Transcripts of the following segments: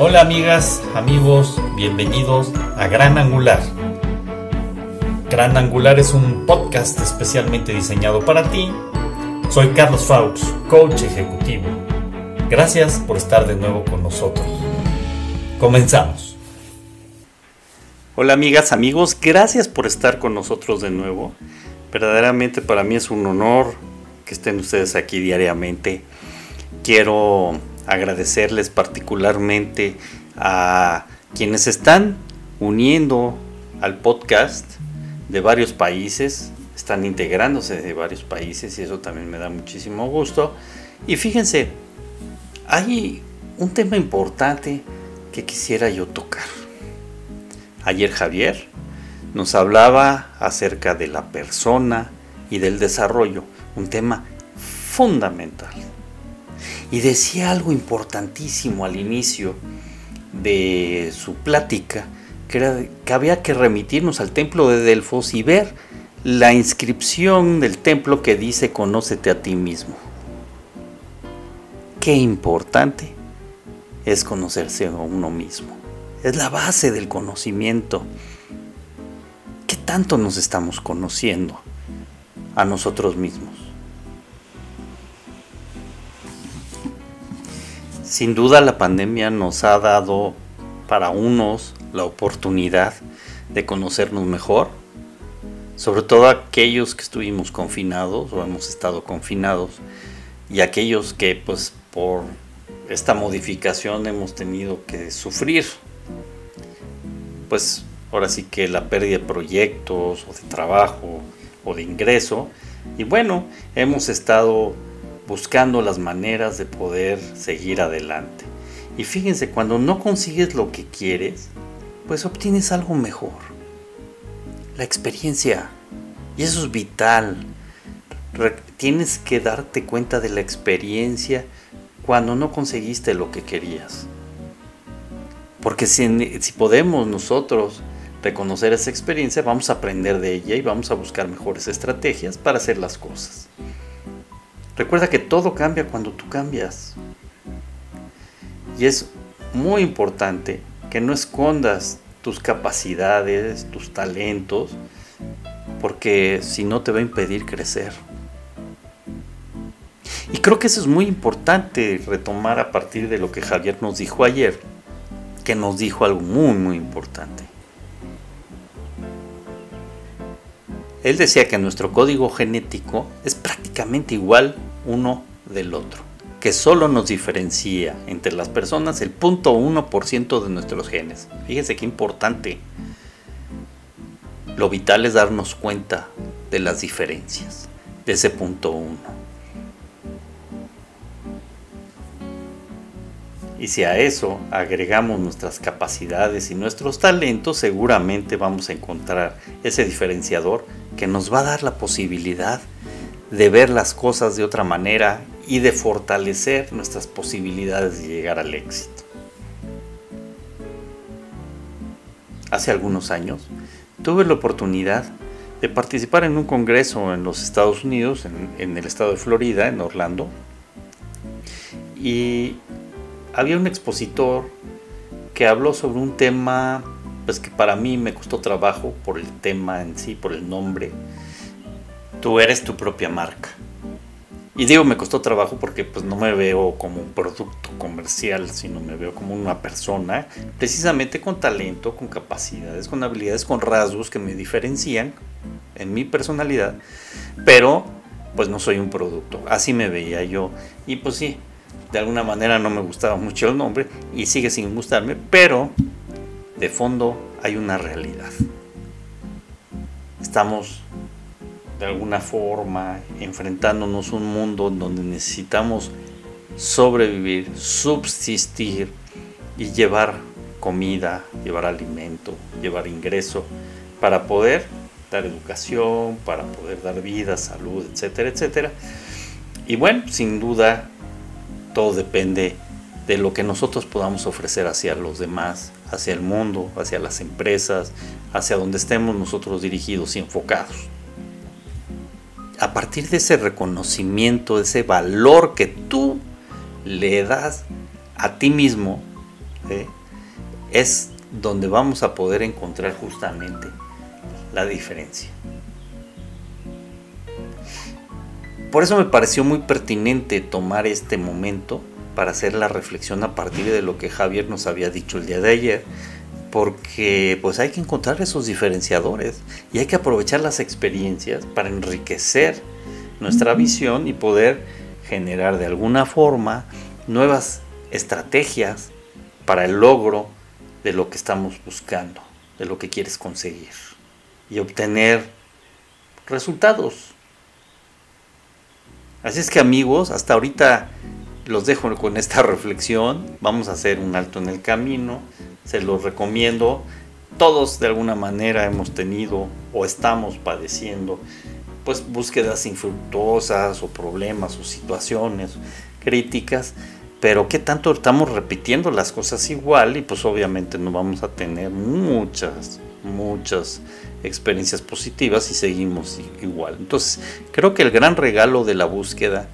Hola amigas, amigos, bienvenidos a Gran Angular. Gran Angular es un podcast especialmente diseñado para ti. Soy Carlos Foulkes, coach ejecutivo. Gracias por estar de nuevo con nosotros. Comenzamos. Hola amigas, amigos, gracias por estar con nosotros de nuevo. Verdaderamente para mí es un honor que estén ustedes aquí diariamente. Quiero agradecerles particularmente a quienes están uniendo al podcast de varios países, están integrándose de varios países y eso también me da muchísimo gusto. Y fíjense, hay un tema importante que quisiera yo tocar. Ayer Javier nos hablaba acerca de la persona y del desarrollo, un tema fundamental. Y decía algo importantísimo al inicio de su plática, que era que había que remitirnos al templo de Delfos y ver la inscripción del templo que dice «Conócete a ti mismo». Qué importante es conocerse a uno mismo. Es la base del conocimiento. ¿Qué tanto nos estamos conociendo a nosotros mismos? Sin duda la pandemia nos ha dado para unos la oportunidad de conocernos mejor, sobre todo aquellos que estuvimos confinados o hemos estado confinados y aquellos que pues por esta modificación hemos tenido que sufrir, pues ahora sí que la pérdida de proyectos o de trabajo o de ingreso y bueno, hemos estado buscando las maneras de poder seguir adelante. Y fíjense, cuando no consigues lo que quieres, pues obtienes algo mejor. La experiencia. Y eso es vital. Tienes que darte cuenta de la experiencia cuando no conseguiste lo que querías. Porque si podemos nosotros reconocer esa experiencia, vamos a aprender de ella y vamos a buscar mejores estrategias para hacer las cosas. Recuerda que todo cambia cuando tú cambias. Y es muy importante que no escondas tus capacidades, tus talentos, porque si no te va a impedir crecer. Y creo que eso es muy importante retomar a partir de lo que Javier nos dijo ayer, que nos dijo algo muy, muy importante. Él decía que nuestro código genético es prácticamente igual uno del otro, que solo nos diferencia entre las personas el 0.1% de nuestros genes. Fíjense qué importante. Lo vital es darnos cuenta de las diferencias de ese 0.1%. Y si a eso agregamos nuestras capacidades y nuestros talentos, seguramente vamos a encontrar ese diferenciador que nos va a dar la posibilidad de ver las cosas de otra manera y de fortalecer nuestras posibilidades de llegar al éxito. Hace algunos años tuve la oportunidad de participar en un congreso en los Estados Unidos, en el estado de Florida, en Orlando, y había un expositor que habló sobre un tema pues que para mí me costó trabajo por el tema en sí, por el nombre. Tú eres tu propia marca. Y digo me costó trabajo porque pues no me veo como un producto comercial, sino me veo como una persona precisamente con talento, con capacidades, con habilidades, con rasgos que me diferencian en mi personalidad, pero pues no soy un producto. Así me veía yo y pues sí. De alguna manera no me gustaba mucho el nombre y sigue sin gustarme, pero de fondo hay una realidad. Estamos de alguna forma enfrentándonos a un mundo donde necesitamos sobrevivir, subsistir y llevar comida, llevar alimento, llevar ingreso para poder dar educación, para poder dar vida, salud, etcétera, etcétera. Y bueno, sin duda todo depende de lo que nosotros podamos ofrecer hacia los demás, hacia el mundo, hacia las empresas, hacia donde estemos nosotros dirigidos y enfocados. A partir de ese reconocimiento, de ese valor que tú le das a ti mismo, ¿sí? Es donde vamos a poder encontrar justamente la diferencia. Por eso me pareció muy pertinente tomar este momento para hacer la reflexión a partir de lo que Javier nos había dicho el día de ayer, porque pues hay que encontrar esos diferenciadores y hay que aprovechar las experiencias para enriquecer nuestra visión y poder generar de alguna forma nuevas estrategias para el logro de lo que estamos buscando, de lo que quieres conseguir y obtener resultados. Así es que, amigos, hasta ahorita los dejo con esta reflexión. Vamos a hacer un alto en el camino. Se los recomiendo. Todos de alguna manera hemos tenido o estamos padeciendo pues búsquedas infructuosas o problemas o situaciones críticas, pero qué tanto estamos repitiendo las cosas igual y pues obviamente no vamos a tener muchas experiencias positivas y seguimos igual. Entonces creo que el gran regalo de la búsqueda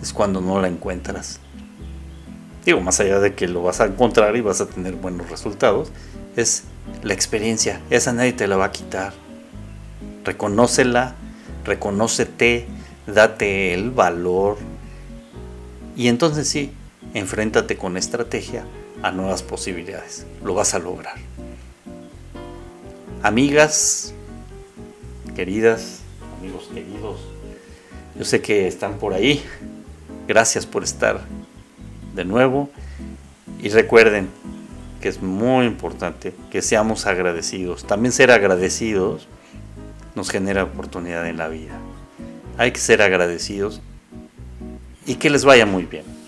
es cuando no la encuentras. Digo, más allá de que lo vas a encontrar y vas a tener buenos resultados, es la experiencia. Esa nadie te la va a quitar. Reconócela, reconócete, date el valor y entonces sí, enfréntate con estrategia a nuevas posibilidades. Lo vas a lograr. Amigas queridas, amigos queridos, yo sé que están por ahí. Gracias por estar de nuevo. Y recuerden que es muy importante que seamos agradecidos. También ser agradecidos nos genera oportunidad en la vida. Hay que ser agradecidos y que les vaya muy bien.